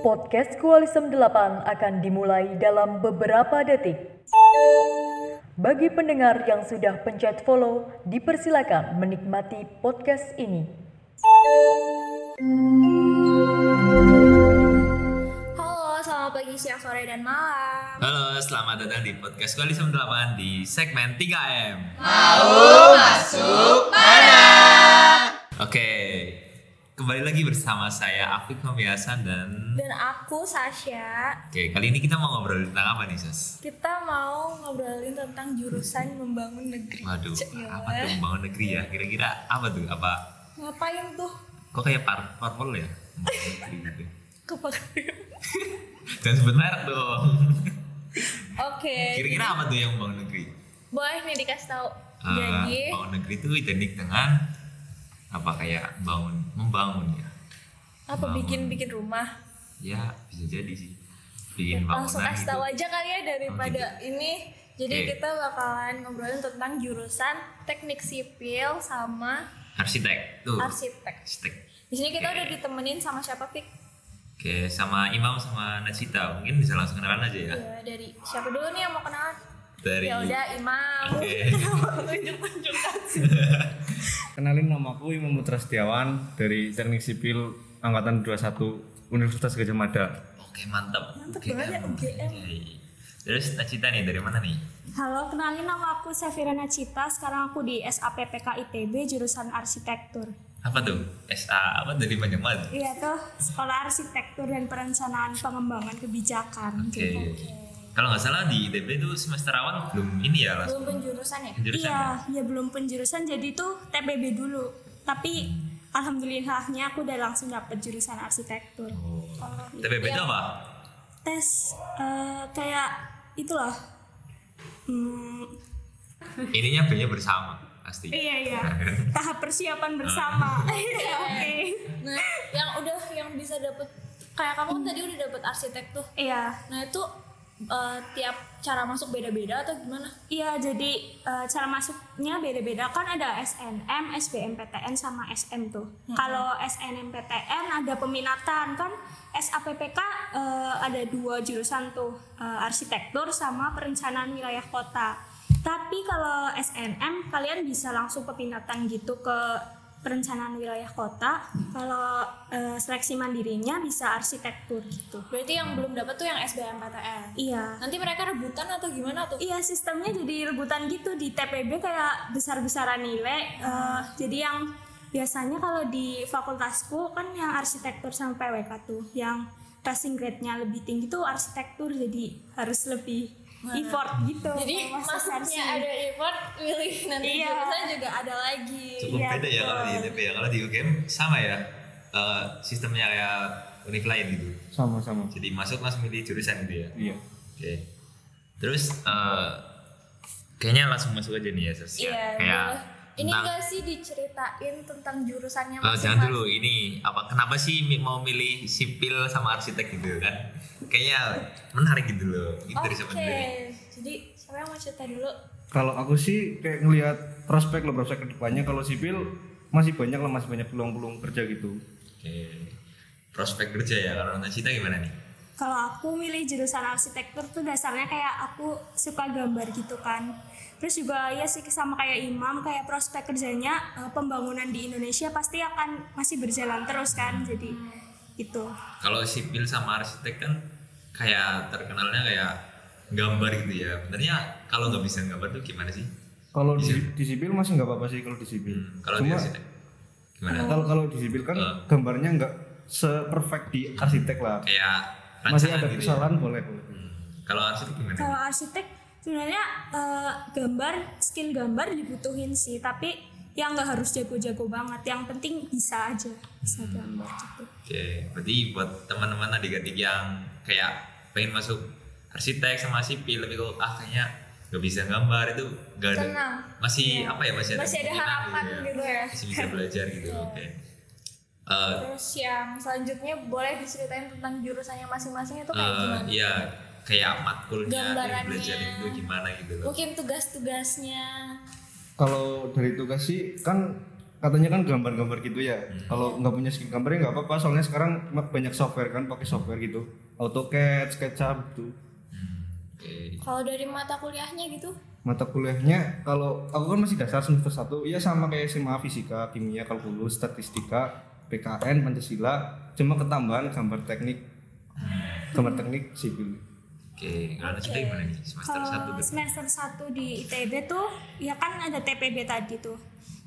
Podcast Koalisim 8 akan dimulai dalam beberapa detik. Bagi pendengar yang sudah pencet follow, dipersilakan menikmati podcast ini. Halo, selamat pagi, siang, sore, dan malam. Halo, selamat datang di Podcast Koalisim 8 di segmen 3M. Mau masuk mana? Oke, kembali lagi bersama saya Afif Noviasan dan aku Sasha. Oke, kali ini kita mau ngobrolin tentang apa nih, Sas? Kita mau ngobrolin tentang jurusan membangun negeri. Waduh, apa tuh membangun negeri ya? Kira-kira apa tuh? Apa? Ngapain tuh? Kok kayak parpol ya? Kepakaian. Jangan sebut merek dong. Oke. Kira-kira apa tuh yang membangun negeri? Boleh nih dikasih tahu. Jadi membangun negeri itu identik dengan apa, kayak membangun ya? Apa bikin rumah? Ya bisa jadi sih. Bikin bangunan. Langsung kasih tahu aja kali ya daripada ini. Jadi kita bakalan ngobrolin tentang jurusan teknik sipil sama arsitek. Tuh. Arsitek. Di sini kita udah ditemenin sama siapa, Pik? Oke, sama Imam sama Nacita. Mungkin bisa langsung kenalan aja ya. Ya, dari siapa dulu nih yang mau kenalan? Ya udah, Imam. Tunjuk-tunjukkan sih. Kenalin, namaku Imam Putra Setiawan dari Teknik Sipil angkatan 21 Universitas Gadjah Mada. Oke, mantap banget UGM. Terus Nacita nih, dari mana nih? Halo, kenalin, nama aku Sefirah Nacita. Sekarang aku di SAPPK ITB jurusan arsitektur. Apa tuh? Apa dari banyak banget? Iya tuh, Sekolah Arsitektur dan Perencanaan Pengembangan Kebijakan. Oke. Kalau nggak salah di ITB itu semester awal belum ini ya? Belum penjurusan ya? Iya, belum penjurusan, jadi itu TPB dulu. Tapi alhamdulillahnya aku udah langsung dapet jurusan arsitektur. TPB itu apa? Tes kayak itulah. Ininya B-nya bersama pasti. Iya. Tahap persiapan bersama. Oke. Nah, yang bisa dapet kayak kamu tadi udah dapet arsitek tuh. Iya. Nah itu tiap cara masuk beda-beda atau gimana? Iya, jadi cara masuknya beda-beda, kan ada SNM, SBMPTN sama SM tuh. Kalau SNMPTN ada peminatan, kan SAPPK ada dua jurusan tuh, arsitektur sama perencanaan wilayah kota. Tapi kalau SNM kalian bisa langsung peminatan gitu ke perencanaan wilayah kota. Kalau seleksi mandirinya bisa arsitektur gitu. Berarti yang belum dapat tuh yang SBMPTN. Iya. Nanti mereka rebutan atau gimana tuh? Iya, sistemnya jadi rebutan gitu. Di TPB kayak besar-besaran nilai. Jadi yang biasanya kalau di fakultasku kan yang arsitektur sama PWK tuh, yang passing grade-nya lebih tinggi tuh arsitektur, jadi harus lebih effort gitu. Jadi maksudnya ada effort, pilih nanti jurusan juga ada lagi. Cukup beda ya kalau di ITB ya. Kalau di UGM sama ya, sistemnya kayak univ lain gitu. Sama. Jadi masuk langsung milih jurusan gitu ya. Iya. Oke. Terus kayaknya langsung masuk aja nih ya, Sas. Iya. Kayak ini enggak sih diceritain tentang jurusannya masing-masing? Jangan dulu, ini apa, kenapa sih mau milih sipil sama arsitek gitu kan? Kayaknya menarik gitu loh. Oke. Jadi siapa yang mau cerita dulu? Kalau aku sih kayak ngelihat prospek kedepannya. Kalau sipil masih banyak peluang-peluang kerja gitu. Oke. Prospek kerja ya. Kalau Nacita gimana nih? Kalau aku milih jurusan arsitektur tuh dasarnya kayak aku suka gambar gitu kan. Terus juga ya sih sama kayak Imam, kayak prospek kerjanya pembangunan di Indonesia pasti akan masih berjalan terus kan. Jadi gitu. Kalau sipil sama arsitek kan kayak terkenalnya kayak gambar gitu ya. Benernya kalau nggak bisa gambar tuh gimana sih? Kalau di sipil masih nggak apa-apa sih kalau di sipil. Kalau di arsitek gimana? Kalau di sipil kan gambarnya nggak se-perfect di arsitek lah. Kayak masih ada kesalahan gitu ya? boleh. Kalau arsitek gimana? Kalau arsitek sebenarnya skill gambar dibutuhin sih, tapi yang nggak harus jago-jago banget, yang penting bisa aja bisa gambar gitu. Oke, berarti buat teman-teman adik-adik yang kayak pengen masuk arsitek sama sipil tapi kok kayaknya nggak bisa gambar itu nggak ada. Masih apa ya, masih ada harapan gitu ya. Masih bisa belajar gitu. Oke. Terus yang selanjutnya boleh diceritain tentang jurusannya masing-masing itu kayak gimana? Iya, kayak matkulnya, belajar itu gimana gitu loh. Mungkin tugas-tugasnya. Kalau dari tugas sih kan katanya kan gambar-gambar gitu ya. Kalau nggak punya skill gambarnya nggak apa-apa, soalnya sekarang banyak software kan, pakai software gitu, AutoCAD, SketchUp gitu. Okay. Kalau dari mata kuliahnya gitu? Mata kuliahnya kalau aku kan masih dasar semester 1, ya sama kayak SMA, fisika, kimia, kalkulus, statistika, PKN, Pancasila, cuma ketambahan gambar teknik sipil. Oke, kalau Cita gimana nih semester 1? Semester 1 di ITB tuh ya kan ada TPB tadi tuh.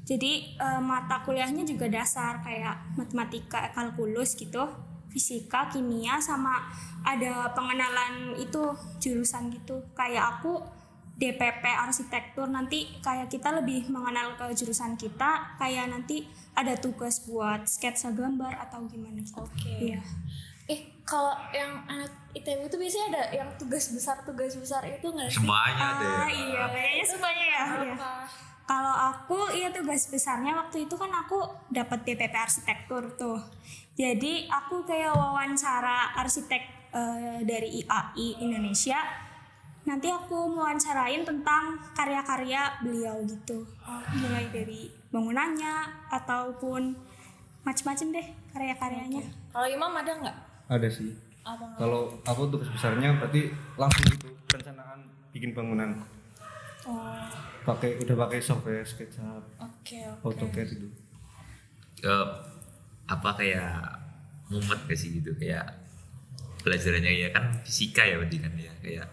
Jadi mata kuliahnya juga dasar kayak matematika, kalkulus gitu, fisika, kimia, sama ada pengenalan itu jurusan gitu. Kayak aku DPP arsitektur, nanti kayak kita lebih mengenal ke jurusan kita, kayak nanti ada tugas buat sketsa gambar atau gimana gitu. Oke. Iya. Kalau yang anak ITB itu biasanya ada yang tugas besar itu nggak sih? Semuanya deh. Iya, kayaknya semuanya ya. Kalau aku tugas besarnya waktu itu kan aku dapat DPP arsitektur tuh. Jadi aku kayak wawancara arsitek dari IAI Indonesia. Nanti aku wawancarain tentang karya-karya beliau gitu. Mulai dari bangunannya ataupun macam-macam deh karya-karyanya. Kalau Imam ada nggak? Ada sih. Kalau aku tugas besarnya berarti langsung itu perencanaan bikin bangunan. Pakai software SketchUp, AutoCAD itu. Apa kayak mumet gak sih gitu, kayak pelajarannya ya kan fisika ya berarti kan ya, kayak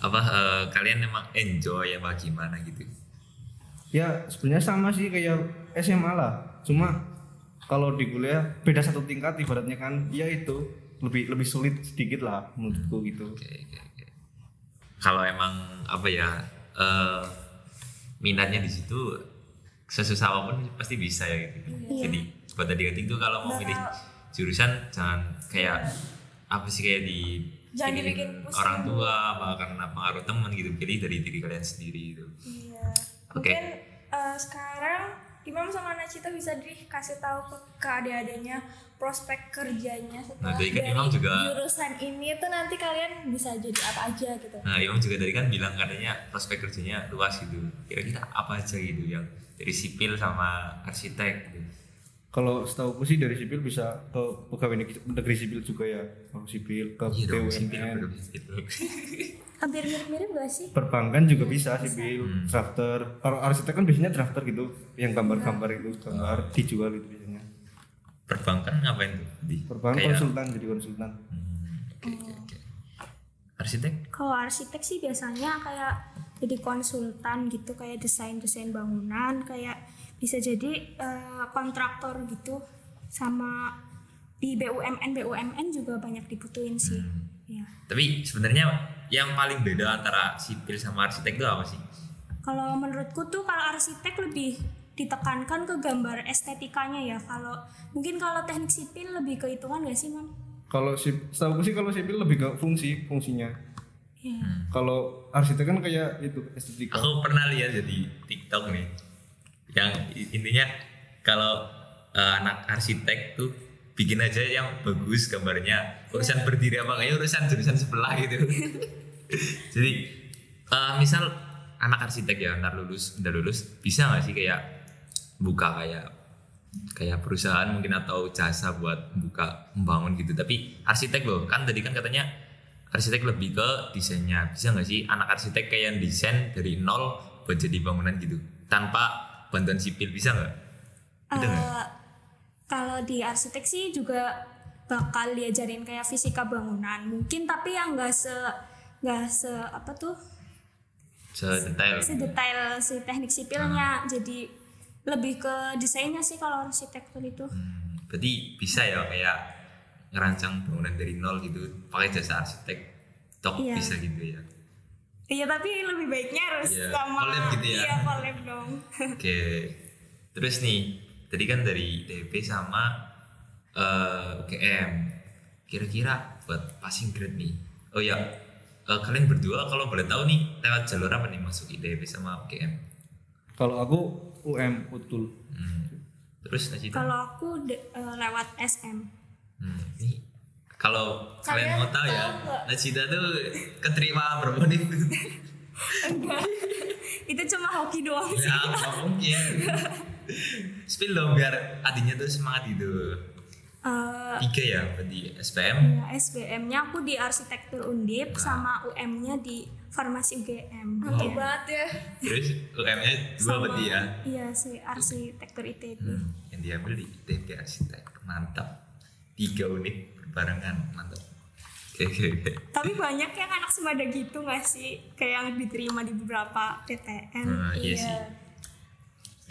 apa kalian emang enjoy apa gimana gitu? Ya sebenarnya sama sih kayak SMA lah, cuma kalau di kuliah beda satu tingkat ibaratnya kan, ya itu lebih sulit sedikit lah menurutku gitu. Okay. Kalau emang apa ya minatnya di situ sesusah apapun pasti bisa ya gitu. Iya. Jadi buat adik-adik tuh kalau mau milih jurusan jangan kayak apa sih kayak di bikin orang tua apa karena pengaruh teman gitu, pilih dari diri kalian sendiri gitu. Iya. Mungkin sekarang Imam sama Nacita bisa dikasih tahu ke adik-adiknya prospek kerjanya setelah jurusan ini tuh nanti kalian bisa jadi apa aja gitu. Nah Imam juga tadi kan bilang katanya prospek kerjanya luas gitu, kira-kira apa aja gitu yang dari sipil sama arsitek gitu. Kalau setahu aku sih dari sipil bisa ke pegawai negeri sipil juga ya, kalau sipil ke BUMN. Hampir mirip-mirip gak sih? Perbankan juga bisa sipil, drafter. Kalau arsitek kan biasanya drafter gitu, yang gambar-gambar itu, gambar dijual itu biasanya. Perbankan ngapain tuh? Perbankan kayak konsultan, jadi konsultan. Okay. Arsitek? Kalau arsitek sih biasanya kayak jadi konsultan gitu, kayak desain bangunan, kayak bisa jadi kontraktor gitu, sama di BUMN juga banyak dibutuhin sih. Ya. Tapi sebenarnya yang paling beda antara sipil sama arsitek itu apa sih? Kalau menurutku tuh kalau arsitek lebih ditekankan ke gambar estetikanya ya. Kalau teknik sipil lebih ke hitungan nggak sih, Mam? Kalau setahu aku sih kalau sipil lebih ke fungsinya. Ya. Kalau arsitek kan kayak itu estetika. Aku pernah lihat di TikTok nih, yang intinya kalau anak arsitek tuh bikin aja yang bagus gambarnya, urusan berdiri apa kayaknya urusan jurusan sebelah gitu. Jadi misal anak arsitek ya udah lulus bisa nggak sih kayak buka kayak perusahaan mungkin atau jasa buat membangun gitu, tapi arsitek loh kan tadi kan katanya arsitek lebih ke desainnya, bisa nggak sih anak arsitek kayak desain dari nol buat jadi bangunan gitu tanpa bantuan sipil, bisa nggak? Kalau di arsitek sih juga bakal diajarin kayak fisika bangunan mungkin, tapi yang nggak sedetail si teknik sipilnya. Jadi lebih ke desainnya sih kalau arsitektur itu. Berarti bisa ya kayak ngerancang bangunan dari nol gitu pakai jasa arsitek, bisa gitu ya. Iya, tapi lebih baiknya harus sama collab gitu ya. Iya, collab dong. Okay. Terus nih tadi kan dari ITB sama UGM, kira-kira buat passing grade nih. Kalian berdua kalau boleh tahu nih lewat jalur apa nih masuk ITB sama UGM? Kalau aku UM utul. Terus Nacita? Kalau aku lewat SM. Ini kalau kalian mau tahu ya, Nacita tuh keterima bermodif. Enggak, itu cuma hoki doang sih. Ya, mungkin. Spill dong biar adinya tuh semangat gitu. 3 ya di SBM. Iya, SBM-nya aku di arsitektur Undip, sama UM-nya di Farmas UGM. Mantap banget ya. Terus UM-nya 2 berarti ya. Iya sih, arsitektur ITB. Yang diambil di ITB arsitek. Mantap. 3 unit berbarengan. Mantap. Tapi banyak yang anak Sumada gitu enggak sih? Kayak yang diterima di beberapa PTN. Iya sih.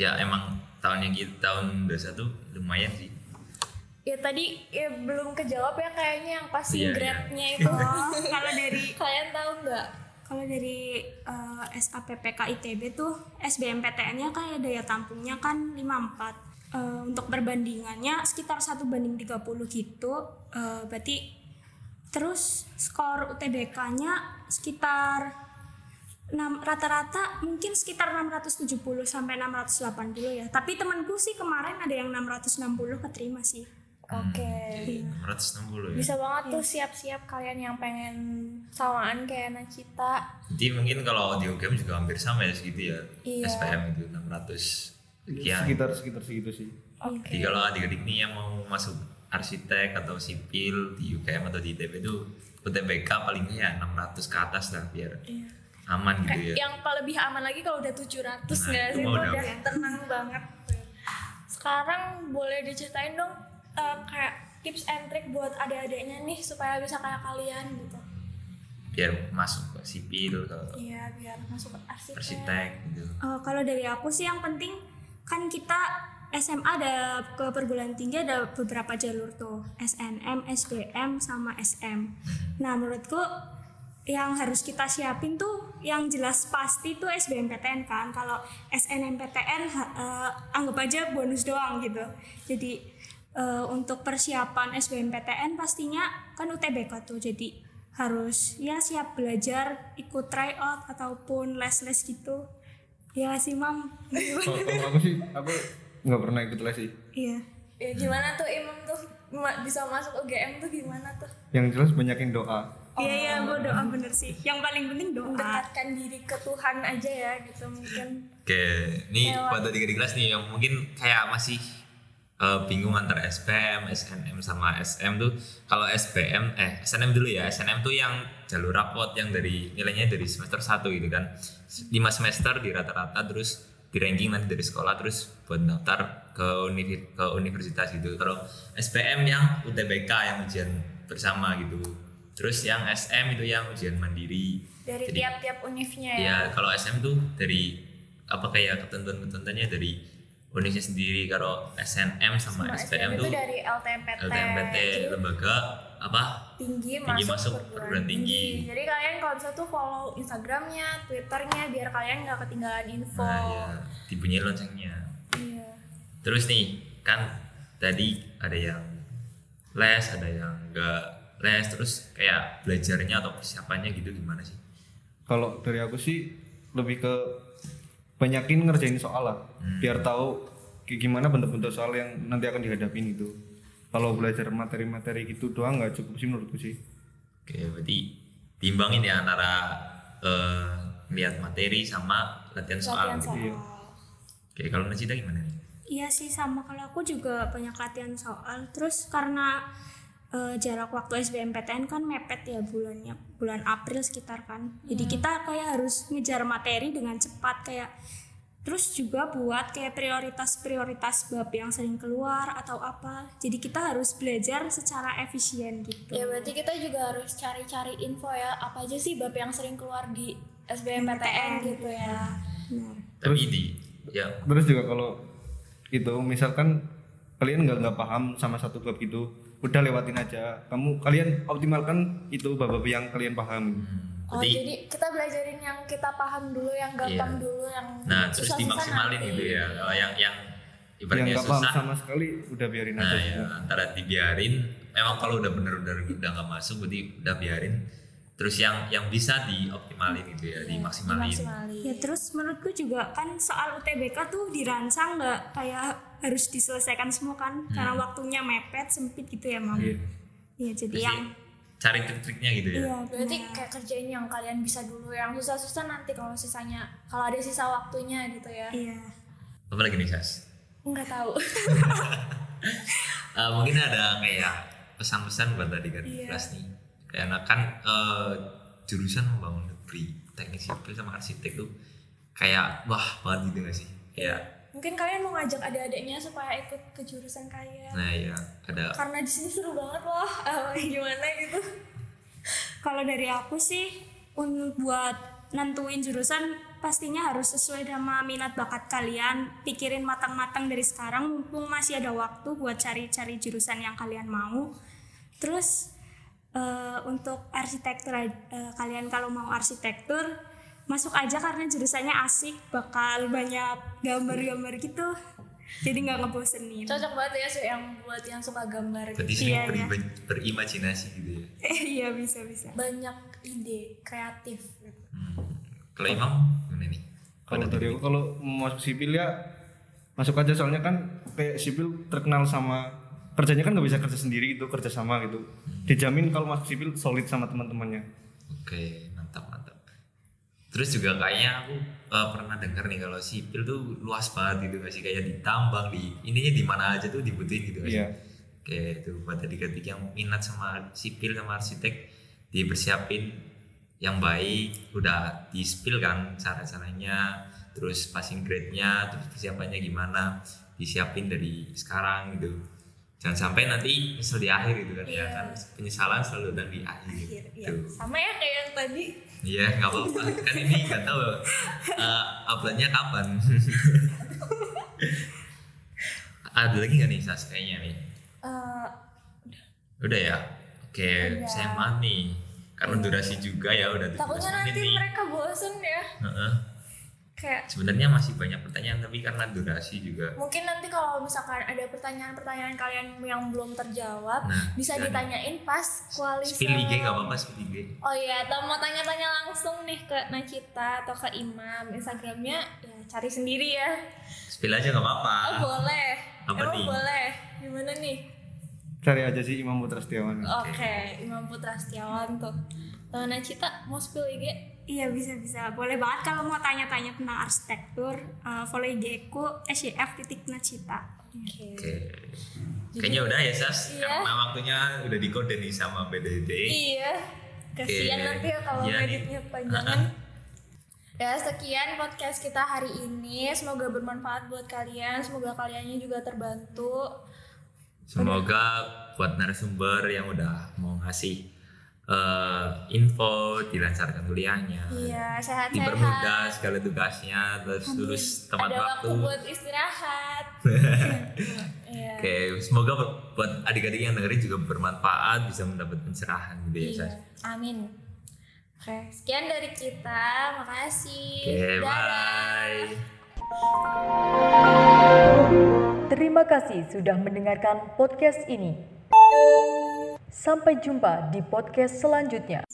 Ya emang tahunnya gitu, tahun 21 lumayan sih. Ya tadi ya, belum kejawab ya kayaknya yang passing grade-nya itu. Oh, kalau dari kalian tahu nggak? Kalau dari SAPPK ITB tuh SBMPTN-nya kayak daya tampungnya kan 54. Untuk perbandingannya sekitar 1:30 gitu. Berarti terus skor UTBK-nya sekitar 6, rata-rata mungkin sekitar 670 sampai 680 ya. Tapi temanku sih kemarin ada yang 660 keterima sih. Oke. 660 ya. Bisa banget tuh siap-siap kalian yang pengen samaan kayak Nacita. Jadi mungkin kalau di UGM juga hampir sama ya segitu ya. Iya. SPM itu 600 sekian. Sekitar segitu sih. Oke. Jadi kalau adik-adik nih yang mau masuk arsitek atau sipil di UGM atau di ITB itu UTBK palingnya ya 600 ke atas lah biar aman gitu ya. Yang lebih aman lagi kalau udah 700 nggak sih? Udah tenang banget. Sekarang boleh diceritain dong kayak tips and trick buat adik-adiknya nih supaya bisa kayak kalian gitu. Biar masuk ke sipil atau iya, biar masuk ke arsitek gitu. Kalau dari aku sih yang penting kan kita SMA ada ke perguruan tinggi ada beberapa jalur tuh, SNM, SBM sama SM. Nah, menurutku yang harus kita siapin tuh yang jelas pasti tuh SBMPTN kan. Kalau SNMPTN anggap aja bonus doang gitu. Jadi untuk persiapan SBMPTN pastinya kan UTBK tuh, jadi harus ya siap belajar, ikut tryout ataupun les-les gitu. Ya sih, Mam. Kalau aku nggak pernah ikut les sih. Iya. Ya gimana tuh Imam tuh bisa masuk UGM tuh gimana tuh? Yang jelas banyakin doa. Iya, gua doa bener sih. Yang paling penting doa. Mendekatkan diri ke Tuhan aja ya gitu mungkin. Oke, nih buat adik-adik kelas nih yang mungkin kayak masih bingung antara SBM, SNM sama SM tuh. Kalau SNM dulu ya. SNM tuh yang jalur rapot yang dari nilainya dari semester 1 gitu kan. 5 semester di rata-rata terus di ranking nanti dari sekolah terus buat daftar ke universitas gitu. Kalau SBM yang UTBK yang ujian bersama gitu. Terus yang SM itu yang ujian mandiri. Dari jadi, tiap-tiap univnya ya. Ya, kalau SM tuh dari apa kayak ketentuan-ketentuannya dari univnya sendiri. Kalau SNM sama SPM itu dari LTMPT lembaga apa tinggi masuk perguruan tinggi. Jadi kalian kalau bisa tuh follow Instagramnya, Twitternya biar kalian nggak ketinggalan info. Nah, ya, dibunyi loncengnya. Iya. Terus nih kan tadi ada yang les, ada yang nggak les. Terus kayak belajarnya atau persiapannya gitu gimana sih? Kalau dari aku sih lebih ke banyakin ngerjain soal lah, biar tahu gimana bentuk-bentuk soal yang nanti akan dihadapin itu. Kalau belajar materi-materi gitu doang nggak cukup sih menurutku sih. Oke, berarti timbangin ya antara lihat materi sama latihan soal. Gitu. Oke, kalau Nacita gimana nih? Iya sih sama, kalau aku juga banyak latihan soal. Terus karena jarak waktu SBMPTN kan mepet ya bulannya, bulan April sekitar kan. Jadi kita kayak harus ngejar materi dengan cepat kayak. Terus juga buat kayak prioritas-prioritas bab yang sering keluar atau apa. Jadi kita harus belajar secara efisien gitu. Ya berarti kita juga harus cari-cari info ya, apa aja sih bab yang sering keluar di SBMPTN gitu ya. Benar. Tapi terus juga kalau itu misalkan kalian nggak paham sama satu bab gitu, udah lewatin aja. Kalian optimalkan itu bab-bab yang kalian pahami. Jadi kita belajarin yang kita paham dulu, yang gampang dulu, yang terus dimaksimalin gitu ya. Kalau yang ibaratnya susah paham sama sekali udah biarin aja. Ya, antara dibiarin, memang kalau udah bener-bener udah nggak masuk, berarti udah biarin. Terus yang bisa dioptimalin gitu ya, dimaksimalin. Ya terus menurutku juga kan soal UTBK tuh dirangsang nggak kayak harus diselesaikan semua kan, karena waktunya mepet, sempit gitu ya Mam. Iya, jadi yang cari trik-triknya gitu ya. Iya, berarti kayak kerjain yang kalian bisa dulu, yang susah-susah nanti kalau ada sisa waktunya gitu ya. Iya. Apa lagi nih, Sas? Nggak tahu. Mungkin ada kayak pesan-pesan buat tadi kan kelas nih. Karena kan jurusan membangun negeri, teknik sipil sama arsitek tuh kayak wah banget gitu nggak sih? Ya. Mungkin kalian mau ngajak adik-adiknya supaya ikut ke jurusan kalian. Nah ya ada. Karena di sini seru banget loh. Gimana gitu? Kalau dari aku sih buat nentuin jurusan pastinya harus sesuai sama minat bakat kalian. Pikirin matang-matang dari sekarang, mumpung masih ada waktu buat cari-cari jurusan yang kalian mau. Terus untuk arsitektur, kalian kalau mau arsitektur masuk aja karena jurusannya asik, bakal banyak gambar-gambar gitu, jadi nggak ngebosenin. Cocok banget ya yang buat yang suka gambar. Berarti gitu. Sering ya, berimajinasi gitu ya. Iya bisa. Banyak ide kreatif. Kalau Imam gimana nih? Kalau dari aku kalau masuk sipil ya masuk aja, soalnya kan kayak sipil terkenal sama kerjanya kan nggak bisa kerja sendiri gitu, kerja sama gitu. Dijamin kalau masuk sipil solid sama teman-temannya. Oke, mantap. Terus juga kayaknya aku pernah dengar nih kalau sipil tuh luas banget gitu gak sih, kayak ditambang di ininya di mana aja tuh dibutuhin gitu gak sih. Kayak itu buat adik-adik yang minat sama sipil sama arsitek dipersiapin yang baik, udah di spill kan cara-caranya, terus passing grade-nya, terus persiapannya gimana, disiapin dari sekarang gitu. Jangan sampai nanti nyesel di akhir gitu kan. Ya kan penyesalan selalu ada di akhir gitu. Sama ya kayak yang tadi. Iya nggak apa-apa kan, ini nggak tahu uploadnya kapan. Ada lagi nggak nih Sas kayaknya nih? Udah ya. Oke. Saya mani karena durasi juga ya udah. Takutnya nanti mereka bosen ya. Kayak sebenarnya masih banyak pertanyaan tapi karena durasi juga. Mungkin nanti kalau misalkan ada pertanyaan-pertanyaan kalian yang belum terjawab, bisa ditanyain pas koalisi. Spill IG enggak apa-apa, spill IG. Oh iya, atau mau tanya-tanya langsung nih ke Nacita atau ke Imam, Instagramnya ya cari sendiri ya. Spill aja enggak apa-apa. Oh, boleh. Emang boleh. Gimana nih? Cari aja sih Imam Putra Setiawan. Oke. Imam Putra Setiawan tuh. Kalau Nacita mau spill IG? Iya bisa, boleh banget kalau mau tanya-tanya tentang arsitektur, follow IG ku @sefirah_nacita. Oke. Kayaknya udah ya Sas, karena waktunya udah dikode nih sama PDD. Iya, kasihan nanti ya kalau editnya panjangan. Ya sekian podcast kita hari ini, semoga bermanfaat buat kalian, semoga kaliannya juga terbantu. Semoga buat narasumber yang udah mau ngasih info, dilancarkan kuliahnya, sehat-sehat, dipermudah segala tugasnya, terus lulus tepat waktu. Ada waktu buat istirahat. Oke, semoga buat adik-adik yang dengerin juga bermanfaat, bisa mendapat pencerahan gitu ya. Amin. Oke, sekian dari kita, makasih. Oke, bye. Terima kasih sudah mendengarkan podcast ini. Sampai jumpa di podcast selanjutnya.